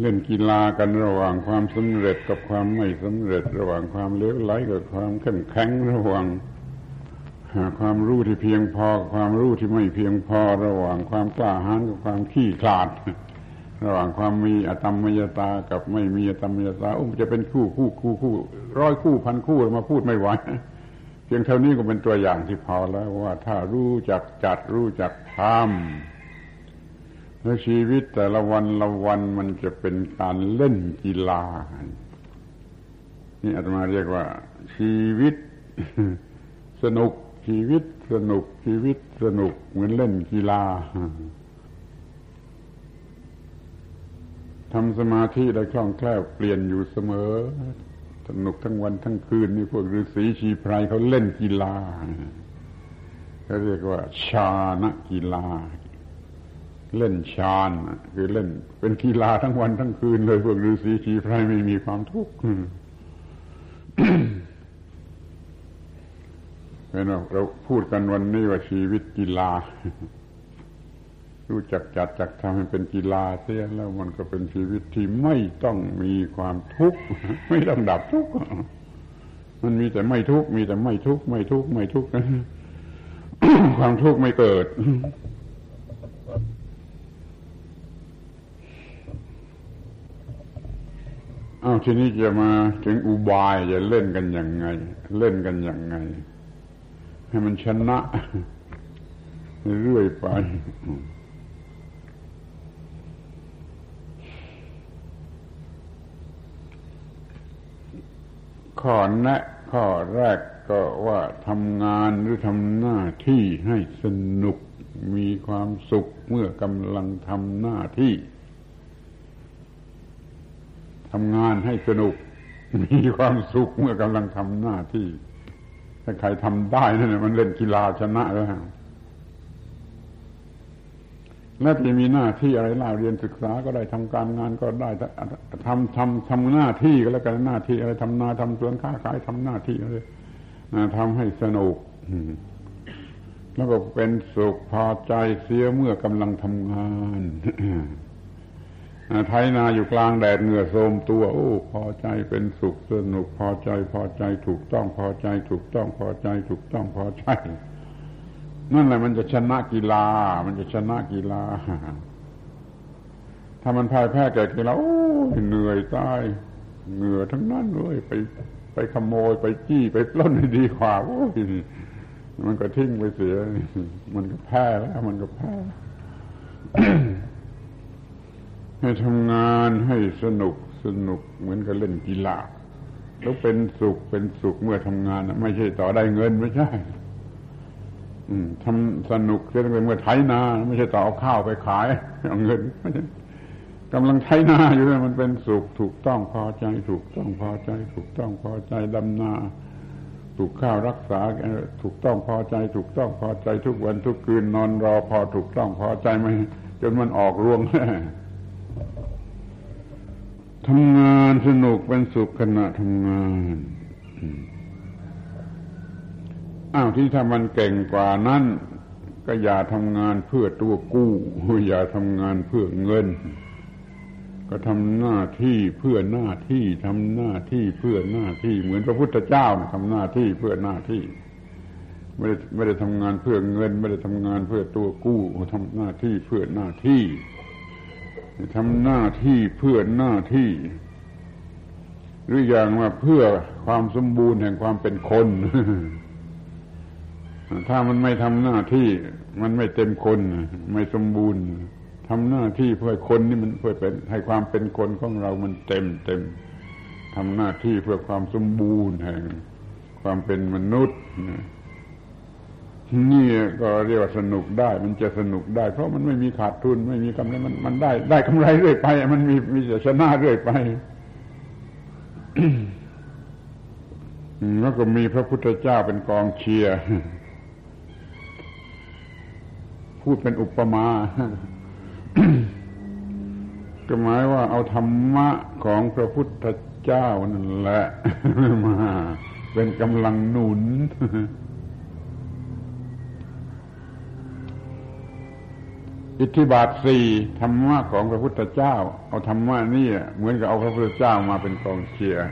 เล่นกีฬากันระหว่างความสำเร็จกับความไม่สำเร็จระหว่างความเลวไหลกับความเข้มแข็งระหว่างความรู้ที่เพียงพอกับความรู้ที่ไม่เพียงพอระหว่างความกล้าหาญกับความขี้ขลาดระหว่างความมีอตัมมยตากับไม่มีอตัมมยตาจะเป็นคู่ร้อยคู่พันคู่มาพูดไม่ไหวเพียงเท่านี้ก็เป็นตัวอย่างที่พอแล้วว่าถ้ารู้จักจัดรู้จักทำแล้วชีวิตแต่ละวันละวันมันจะเป็นการเล่นกีฬานี่อาตมาเรียกว่าชีวิตสนุกชีวิตสนุกชีวิตสนุกเหมือนเล่นกีฬาทำสมาธิได้คล่องแคล่วเปลี่ยนอยู่เสมอสนุกทั้งวันทั้งคืนนี่พวกฤาษีชีไพรเขาเล่นกีฬาเขาเรียกว่าฌานกีฬาเล่นฌานคือเล่นเป็นกีฬาทั้งวันทั้งคืนเลยพวกฤาษีชีไพรไม่มีความทุกข์ เราพูดกันวันนี้ว่าชีวิตกีฬา รู้จักจัดจักทำให้เป็นกีฬาเสียแล้วมันก็เป็นชีวิตที่ไม่ต้องมีความทุกข์ไม่ต้องดับทุกข์มันมีแต่ไม่ทุกข์มีแต่ไม่ทุกข์ไม่ทุกข์ไม่ทุกข์ ความทุกข์ไม่เกิด เอาทีนี้จะมาถึงอุบายจะเล่นกันยังไงเล่นกันยังไงให้มันชนะเรื่อยไปข้อแนะข้อแรกก็ว่าทำงานหรือทำหน้าที่ให้สนุกมีความสุขเมื่อกำลังทำหน้าที่ทำงานให้สนุกมีความสุขเมื่อกำลังทำหน้าที่ถ้าใครทำได้นั่นแหละมันเล่นกีฬาชนะแล้วแล้วจะมีหน้าที่อะไรเล่าเรียนศึกษาก็ได้ทำการงานก็ได้ทำหน้าที่ก็แล้วกันหน้าที่อะไรทำนาทำสวนค้าขายทำหน้าที่อะไรทำให้สนุกแล้วก็เป็นสุขพอใจเสียเมื่อกำลังทำงาน ไถนาอยู่กลางแดดเหงื่อโทรมตัวโอ้พอใจเป็นสุขสนุกพอใจถูกต้องพอใจถูกต้องพอใจถูกต้องพอใจนั่นแหละมันจะชนะกีฬาถ้ามันพ่ายแพ้แก่กีฬาโอ้เหนื่อยตายเหงื่อทั้งนั้นเลยไปขโมยไปจี้ไปปล้นดีกว่าโอ้ยมันก็ทิ้งไปเสียมันก็แพ้แล้วมันก็แพ้ ให้ทำงานให้สนุกเหมือนกับเล่นกีฬาแล้วเป็นสุขเมื่อทำงานไม่ใช่ต่อได้เงินไม่ใช่ทำสนุกเช่นเมื่อไถนาไม่ใช่ต่อเอาข้าวไปขายเอาเงินกำลังไถนาอยู่เลยมันเป็นสุขถูกต้องพอใจถูกต้องพอใจถูกต้องพอใจดำนาถูกข้าวรักษาถูกต้องพอใจถูกต้องพอใจทุกวันทุกคืนนอนรอพอถูกต้องพอใจไหมจนมันออกรวงทำงานสนุกเป็นสุขขณะทำงานอ้าวที่ถ้ามันเก่งกว่านั้นก็อย่าทำงานเพื่อตัวกู้อย่าทำงานเพื่อเงินก็ทำหน้าที่เพื่อหน้าที่ทำหน้าที่เพื่อหน้าที่เหมือนพระพุทธเจ้าทำหน้าที่เพื่อหน้าที่ไม่ได้ทำงานเพื่อเงินไม่ได้ทำงานเพื่อตัวกู้ทำหน้าที่เพื่อหน้าที่ทำหน้าที่เพื่อหน้าที่หรืออย่างว่าเพื่อความสมบูรณ์แห่งความเป็นคน ถ้ามันไม่ทำหน้าที่มันไม่เต็มคนไม่สมบูรณ์ทำหน้าที่เพื่อคนนี่มันเพื่อเป็นให้ความเป็นคนของเรามันเต็มทำหน้าที่เพื่อความสมบูรณ์แห่งความเป็นมนุษย์นี่ก็เรียกว่าสนุกได้มันจะสนุกได้เพราะมันไม่มีขาดทุนไม่มีกำไรมันได้กำไรเรื่อยไปมันมีชนะเรื่อยไป แล้วก็มีพระพุทธเจ้าเป็นกองเชียร์พูดเป็นอุปมา ก็หมายว่าเอาธรรมะของพระพุทธเจ้านั่นแหละ มาเป็นกำลังหนุน อิทธิบาทสี่ธรรมะของพระพุทธเจ้าเอาธรรมะนี่เหมือนกับเอาพระพุทธเจ้ามาเป็นกองเชียร์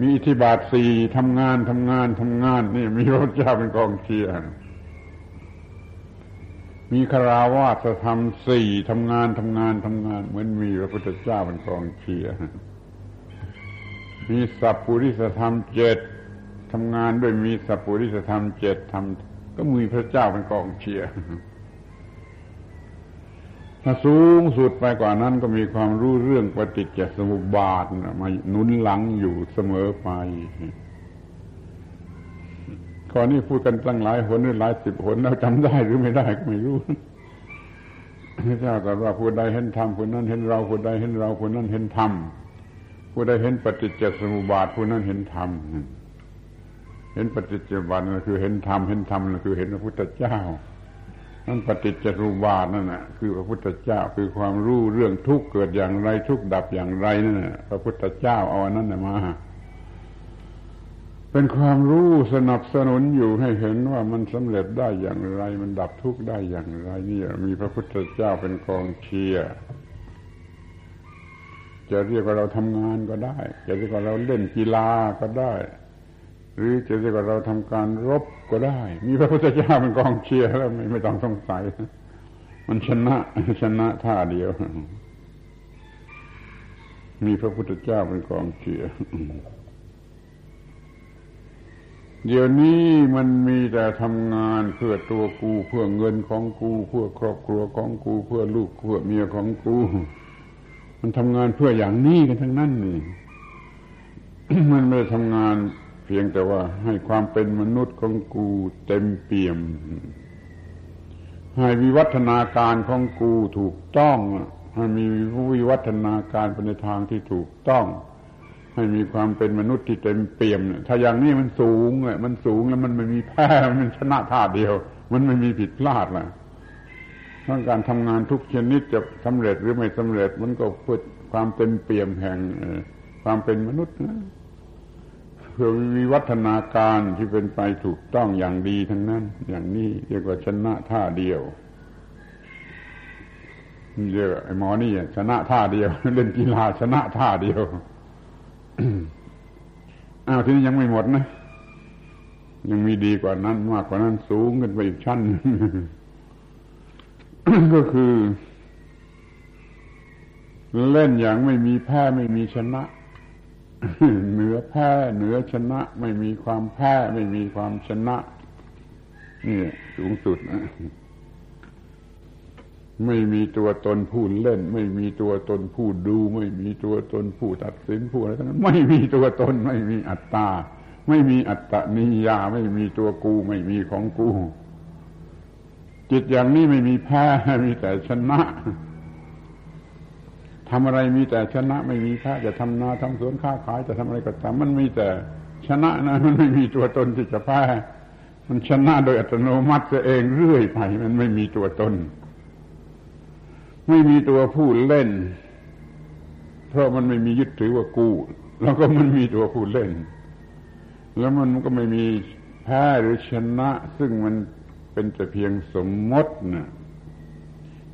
มีอิทธิบาทสี่ทำงานนี่มีพระพุทธเจ้าเป็นกองเชียร์มีคาราวาสธรรมสี่ทำงานเหมือนมีพระพุทธเจ้าเป็นกองเชียร์มีสัพพุริสธรรมเจ็ดทำงานด้วยมีสัพพุริสธรรมเจ็ดทำก็มีพระเจ้าเป็นกองเชียร์ถ้าสูงสุดไปกว่านั้นก็มีความรู้เรื่องปฏิจจสมุปบาทมาหนุนหลังอยู่เสมอไปข้อนี้พูดกันตั้งหลายหนหรือหลายสิบหนแล้วจำได้หรือไม่ได้ก็ไม่รู้ พระเจ้าตรัสว่าผู้ใดเห็นธรรมผู้นั้นเห็นเราผู้ใดเห็นเราผู้นั้นเห็นธรรมผู้ใดเห็นปฏิจจสมุปบาทผู้นั้นเห็นธรรมเห็นปฏิจจสมุปบาทนั่นคือเห็นธรรมนั่นคือเห็นพระพุทธเจ้านั่นปฏิจจสมุปบาทนั่นน่ะคือพระพุทธเจ้าคือความรู้เรื่องทุกข์เกิดอย่างไรทุกข์ดับอย่างไรนั่นน่ะพระพุทธเจ้าเอาอันนั้นมาเป็นความรู้สนับสนุนอยู่ให้เห็นว่ามันสำเร็จได้อย่างไรมันดับทุกข์ได้อย่างไรนี่มีพระพุทธเจ้าเป็นกองเชียร์จะเรียกว่าเราทำงานก็ได้จะเรียกว่าเราเล่นกีฬาก็ได้หรือจะเรียกว่าเราทำการรบก็ได้มีพระพุทธเจ้าเป็นกองเชียร์แล้วไม่ต้องสงสัยมันชนะท่าเดียว มีพระพุทธเจ้าเป็นกองเชียร์ เดี๋ยวนี้มันมีแต่ทำงานเพื่อตัวกูเพื่อเงินของกูเพื่อครอบครัวของกูเพื่อลูกเพื่อเมียของกูมันทำงานเพื่ออย่างนี้กันทั้งนั้นนี่ มันไม่ได้ทำงานเพียงแต่ว่าให้ความเป็นมนุษย์ของกูเต็มเปี่ยมให้วิวัฒนาการของกูถูกต้องให้มีวิวัฒนาการไปในทางที่ถูกต้องให้มีความเป็นมนุษย์ที่เต็มเปี่ยมถ้าอย่างนี้มันสูงมันสูงแล้วมันไม่มีแพ้มันชนะท่าเดียวมันไม่มีผิดพลาดนะทั้งการทำงานทุกชนิดจะสำเร็จหรือไม่สำเร็จมันก็เพื่อความเต็มเปี่ยมแห่งความเป็นมนุษย์นะเพื่อวิวัฒนาการที่เป็นไปถูกต้องอย่างดีทั้งนั้นอย่างนี้เรียกว่าชนะท่าเดียวเยอะไอ้หมอนี่ชนะท่าเดียวเล่นกีฬาชนะท่าเดียว อ้าวทีนี้ยังไม่หมดนะยังมีดีกว่านั้นมากกว่านั้นสูงขึ้นไปอีกชั้น ก็คือเล่นอย่างไม่มีแพ้ไม่มีชนะ เหนือแพ้เหนือชนะไม่มีความแพ้ไม่มีความชนะนี่สูงสุดนะไม่มีตัวตนผู้เล่นไม่มีตัวตนผู้ดูไม่มีตัวตนผู้ตัดสินผู้อะไรทั้งนั้นไม่มีตัวตนไม่มีอัตตาไม่มีอัตตนิยาไม่มีตัวกูไม่มีของกูจิตอย่างนี้ไม่มีแพ้มีแต่ชนะทำอะไรมีแต่ชนะไม่มีแพ้จะทำนาทำสวนค้าขายจะทำอะไรก็ตามมันมีแต่ชนะนะมันไม่มีตัวตนที่จะแพ้มันชนะโดยอัตโนมัติเองเรื่อยไปมันไม่มีตัวตนไม่มีตัวผู้เล่นเพราะมันไม่มียึดถือว่ากูแล้วก็มันมีตัวผู้เล่นแล้วมันก็ไม่มีแพ้หรือชนะซึ่งมันเป็นแต่เพียงสมมตินะ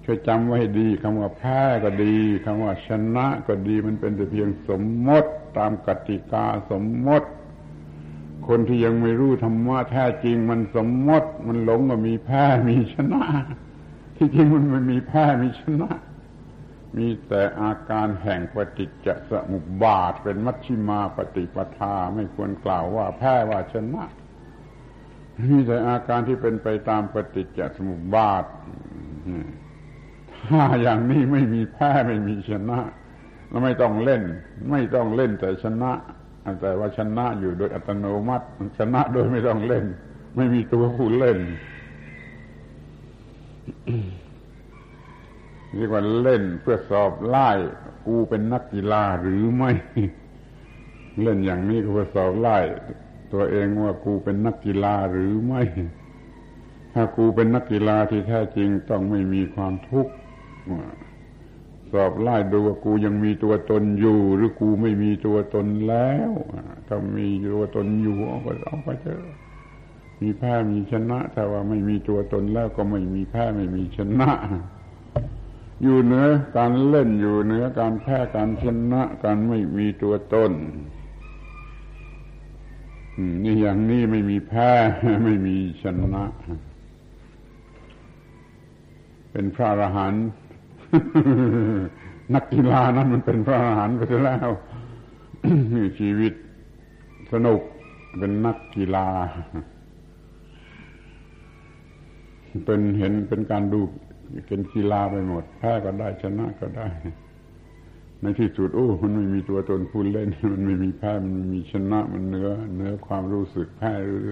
ช่วยจำไว้ให้ดีคำว่าแพ้ก็ดีคำว่าชนะก็ดีมันเป็นแต่เพียงสมมติตามกติกาสมมติคนที่ยังไม่รู้ธรรมะแท้จริงมันสมมติมันหลงว่ามีแพ้มีชนะที่จริงมันไม่มีแพ้มีชนะมีแต่อาการแห่งปฏิจจสมุปบาทเป็นมัชฌิมาปฏิปทาไม่ควรกล่าวว่าแพ้ว่าชนะมีแต่อาการที่เป็นไปตามปฏิจจสมุปบาทถ้าอย่างนี้ไม่มีแพ้ไม่มีชนะแล้วไม่ต้องเล่นไม่ต้องเล่นแต่ชนะแต่ว่าชนะอยู่โดยอัตโนมัติชนะโดยไม่ต้องเล่นไม่มีตัวผู้เล่นเรียกว่าเล่นเพื่อสอบไล่กูเป็นนักกีฬาหรือไม่เล่นอย่างนี้เพื่อสอบไล่ตัวเองว่ากูเป็นนักกีฬาหรือไม่ถ้ากูเป็นนักกีฬาที่แท้จริงต้องไม่มีความทุกข์สอบไล่ดูว่ากูยังมีตัวตนอยู่หรือกูไม่มีตัวตนแล้วถ้ามีตัวตนอยู่เอาไปเถอะมีแพ้มีชนะแต่ว่าไม่มีตัวตนแล้วก็ไม่มีแพ้ไม่มีชนะอยู่เหนือการเล่นอยู่เหนือการแพ้การชนะการไม่มีตัวตนนี่อย่างนี้ไม่มีแพ้ไม่มีชนะเป็นพระอรหันต์ นักกีฬานั้นมันเป็นพระอรหันต์ไปแล้ว ชีวิตสนุกเป็นนักกีฬาเป็นเห็นเป็นการดูเป็นกีฬาไปหมดแพ้ก็ได้ชนะก็ได้ในที่สุดโอ้มันไม่มีตัวตนผู้เล่นมันไม่มีแพ้มันมีชนะมันเหนือความรู้สึกแพ้หรือ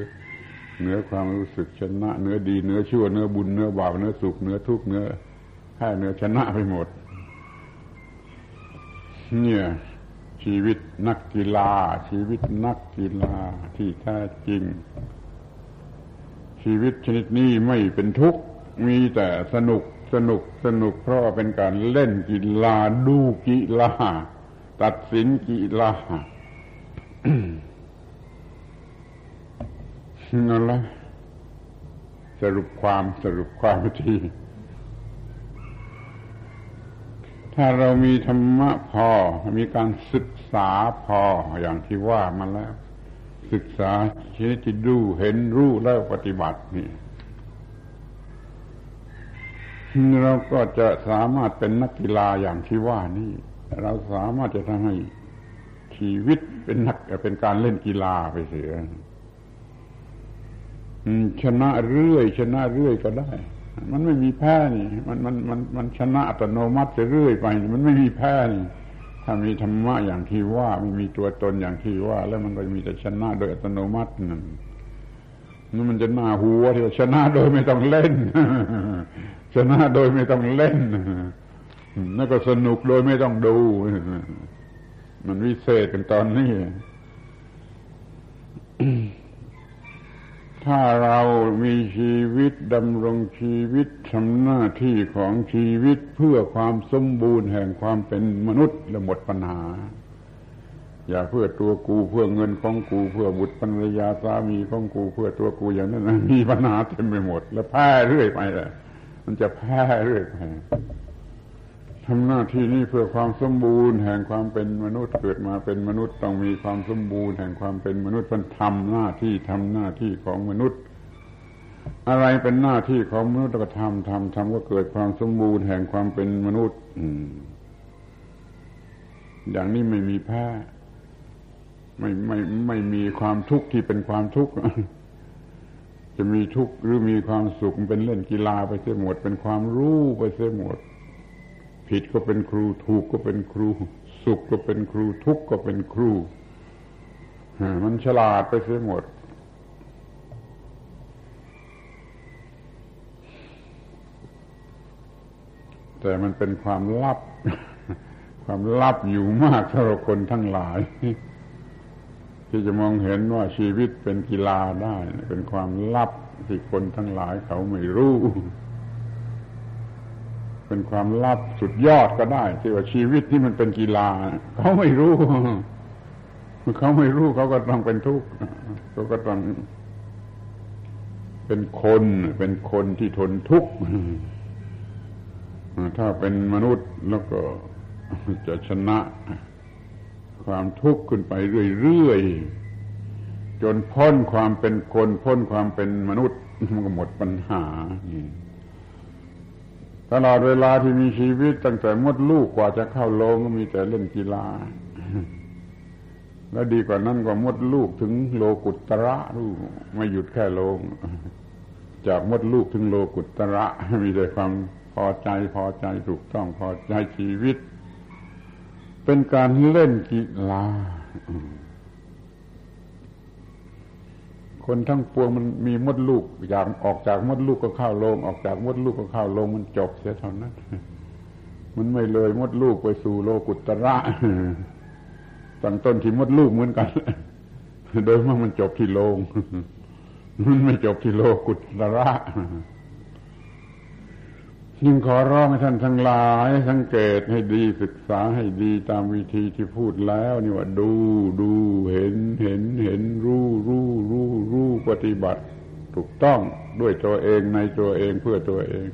เหนือความรู้สึกชนะเหนือดีเหนือชั่วเหนือบุญเหนือบาปเหนือสุขเหนือทุกข์เหนือแพ้เหนือชนะไปหมดเนี่ยชีวิตนักกีฬาชีวิตนักกีฬาที่แท้จริงชีวิตชนิดนี้ไม่เป็นทุกข์มีแต่สนุกสนุกสนุกเพราะเป็นการเล่นกีฬาดูกีฬาตัดสินกีฬา นั่นแหละสรุปความทีถ้าเรามีธรรมะพอมีการศึกษาพออย่างที่ว่ามาแล้วศึกษาชนิดที่ดูเห็นรู้แล้วปฏิบัตินี่เราก็จะสามารถเป็นนักกีฬาอย่างที่ว่านี่ เราสามารถจะทำให้ชีวิตเป็นการเล่นกีฬาไปเสียชนะเรื่อยก็ได้มันไม่มีแพ้นี่มันชนะอัตโนมัติเรื่อยไปมันไม่มีแพ้นี่ถ้ามีธรรมะอย่างที่ว่ามันมีตัวตนอย่างที่ว่าแล้วมันก็มีแต่ชนะโดยอัตโนมัตินั่นมันจะหน้าหัวที่ชนะโดยไม่ต้องเล่นชนะโดยไม่ต้องเล่นแล้วก็สนุกโดยไม่ต้องดูมันวิเศษเป็นตอนนี้ ถ้าเรามีชีวิตดำรงชีวิตทำหน้าที่ของชีวิตเพื่อความสมบูรณ์แห่งความเป็นมนุษย์และหมดปัญหาอย่าเพื่อตัวกูเพื่อเงินของกูเพื่อบุตรภรรยาสามีของกูเพื่อตัวกูอย่างนั้นนะมีปัญหาเต็มไปหมดแล้วแพ้เรื่อยไปเลยมันจะแพ้เรื่อยไปทำหน้าที่นี้เพื่อความสมบูรณ์แห่งความเป็นมนุษย์เกิดมาเป็นมนุษย์ต้องมีความสมบูรณ์แห่งความเป็นมนุษย์มันทำหน้าที่ของมนุษย์อะไรเป็นหน้าที่ของมนุษย์ก็ทำก็เกิดความสมบูรณ์แห่งความเป็นมนุษย์อย่างนี้ไม่มีแพ้ไม่มีความทุกข์ที่เป็นความทุกข์จะมีทุกข์หรือมีความสุขเป็นเล่นกีฬาไปเสียหมดเป็นความรู้ไปเสียหมดผิดก็เป็นครูถูกก็เป็นครูสุขก็เป็นครูทุกข์ก็เป็นครูมันฉลาดไปเสียหมดแต่มันเป็นความลับความลับอยู่มากสำหรับคนทั้งหลายที่จะมองเห็นว่าชีวิตเป็นกีฬาได้เป็นความลับที่คนทั้งหลายเขาไม่รู้เป็นความลับสุดยอดก็ได้ที่ว่าชีวิตที่มันเป็นกีฬาเขาไม่รู้เขาก็ต้องเป็นทุกข์เขาก็ต้องเป็นคนที่ทนทุกข์ถ้าเป็นมนุษย์แล้วก็จะชนะความทุกข์ขึ้นไปเรื่อยๆจนพ้นความเป็นคนพ้นความเป็นมนุษย์มันก็หมดปัญหาตลอดเวลาที่มีชีวิตตั้งแต่มดลูกกว่าจะเข้าโลงก็มีแต่เล่นกีฬาแล้วดีกว่านั้นก็มดลูกถึงโลกุตระรู้ไม่หยุดแค่โลงจากมดลูกถึงโลกุตระมีแต่ความพอใจถูกต้องพอใจชีวิตเป็นการเล่นกีฬาคนทั้งปวงมันมีมดลูกอย่างออกจากมดลูกก็เข้าโลงออกจากมดลูกก็เข้าโลงมันจบเสียเท่านั้นมันไม่เลยมดลูกไปสู่โลกุตระตั้งต้นที่มดลูกเหมือนกันโดยมากมันจบที่โลงมันไม่จบที่โลกุตระยิ่งขอร้องให้ท่านทั้งหลายสังเกตให้ดีศึกษาให้ดีตามวิธีที่พูดแล้วนี่ว่าดูเห็นรู้ปฏิบัติถูกต้องด้วยตัวเองในตัวเองเพื่อตัวเอง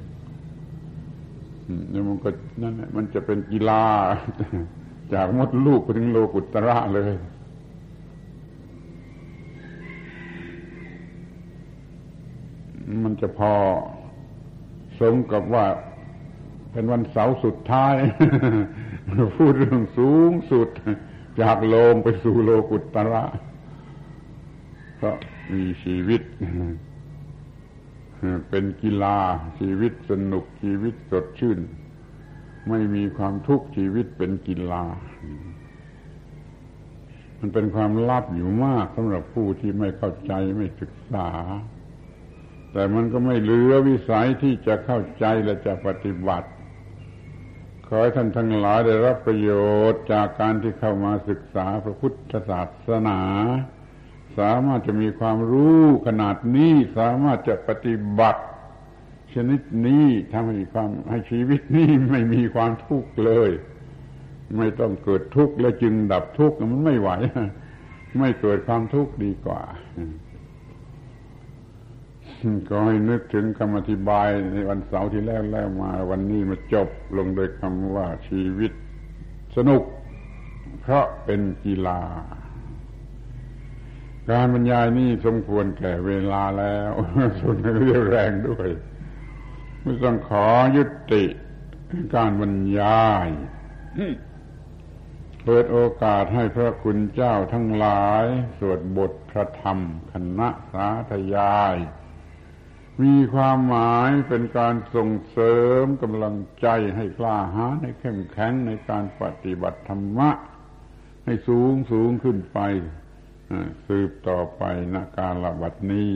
นี่มันก็นั่นแหละมันจะเป็นกีฬาจากมดลูกไปถึงโลกุตระเลยมันจะพอสมกับว่าเป็นวันเสาร์สุดท้ายพูดเรื่องสูงสุดจากโลงไปสู่โลกุตระก็มีชีวิตเป็นกีฬาชีวิตสนุกชีวิตสดชื่นไม่มีความทุกข์ชีวิตเป็นกีฬามันเป็นความลับอยู่มากสำหรับผู้ที่ไม่เข้าใจไม่ศึกษาแต่มันก็ไม่เหลือวิสัยที่จะเข้าใจและจะปฏิบัติขอให้ท่านทั้งหลายได้รับประโยชน์จากการที่เข้ามาศึกษาพระพุทธศาสนาสามารถจะมีความรู้ขนาดนี้สามารถจะปฏิบัติชนิดนี้ทำให้ชีวิตนี้ไม่มีความทุกข์เลยไม่ต้องเกิดทุกข์และจึงดับทุกข์มันไม่ไหวไม่เกิดความทุกข์ดีกว่าก็ให้นึกถึงคำอธิบายในวันเสาร์ที่แล้วมาวันนี้มาจบลงโดยคำว่าชีวิตสนุกเพราะเป็นกีฬาการบรรยายนี่สมควรแก่เวลาแล้วส่วนเรี่ยวแรงด้วยไม่ต้องขอยุติการบรรยาย เปิดโอกาสให้พระคุณเจ้าทั้งหลายสวดบทพระธรรมคณะสาธยายมีความหมายเป็นการส่งเสริมกำลังใจให้กล้าหาญให้เข้มแข็งในการปฏิบัติธรรมะให้สูงขึ้นไปสืบต่อไปณกาลบัดนี้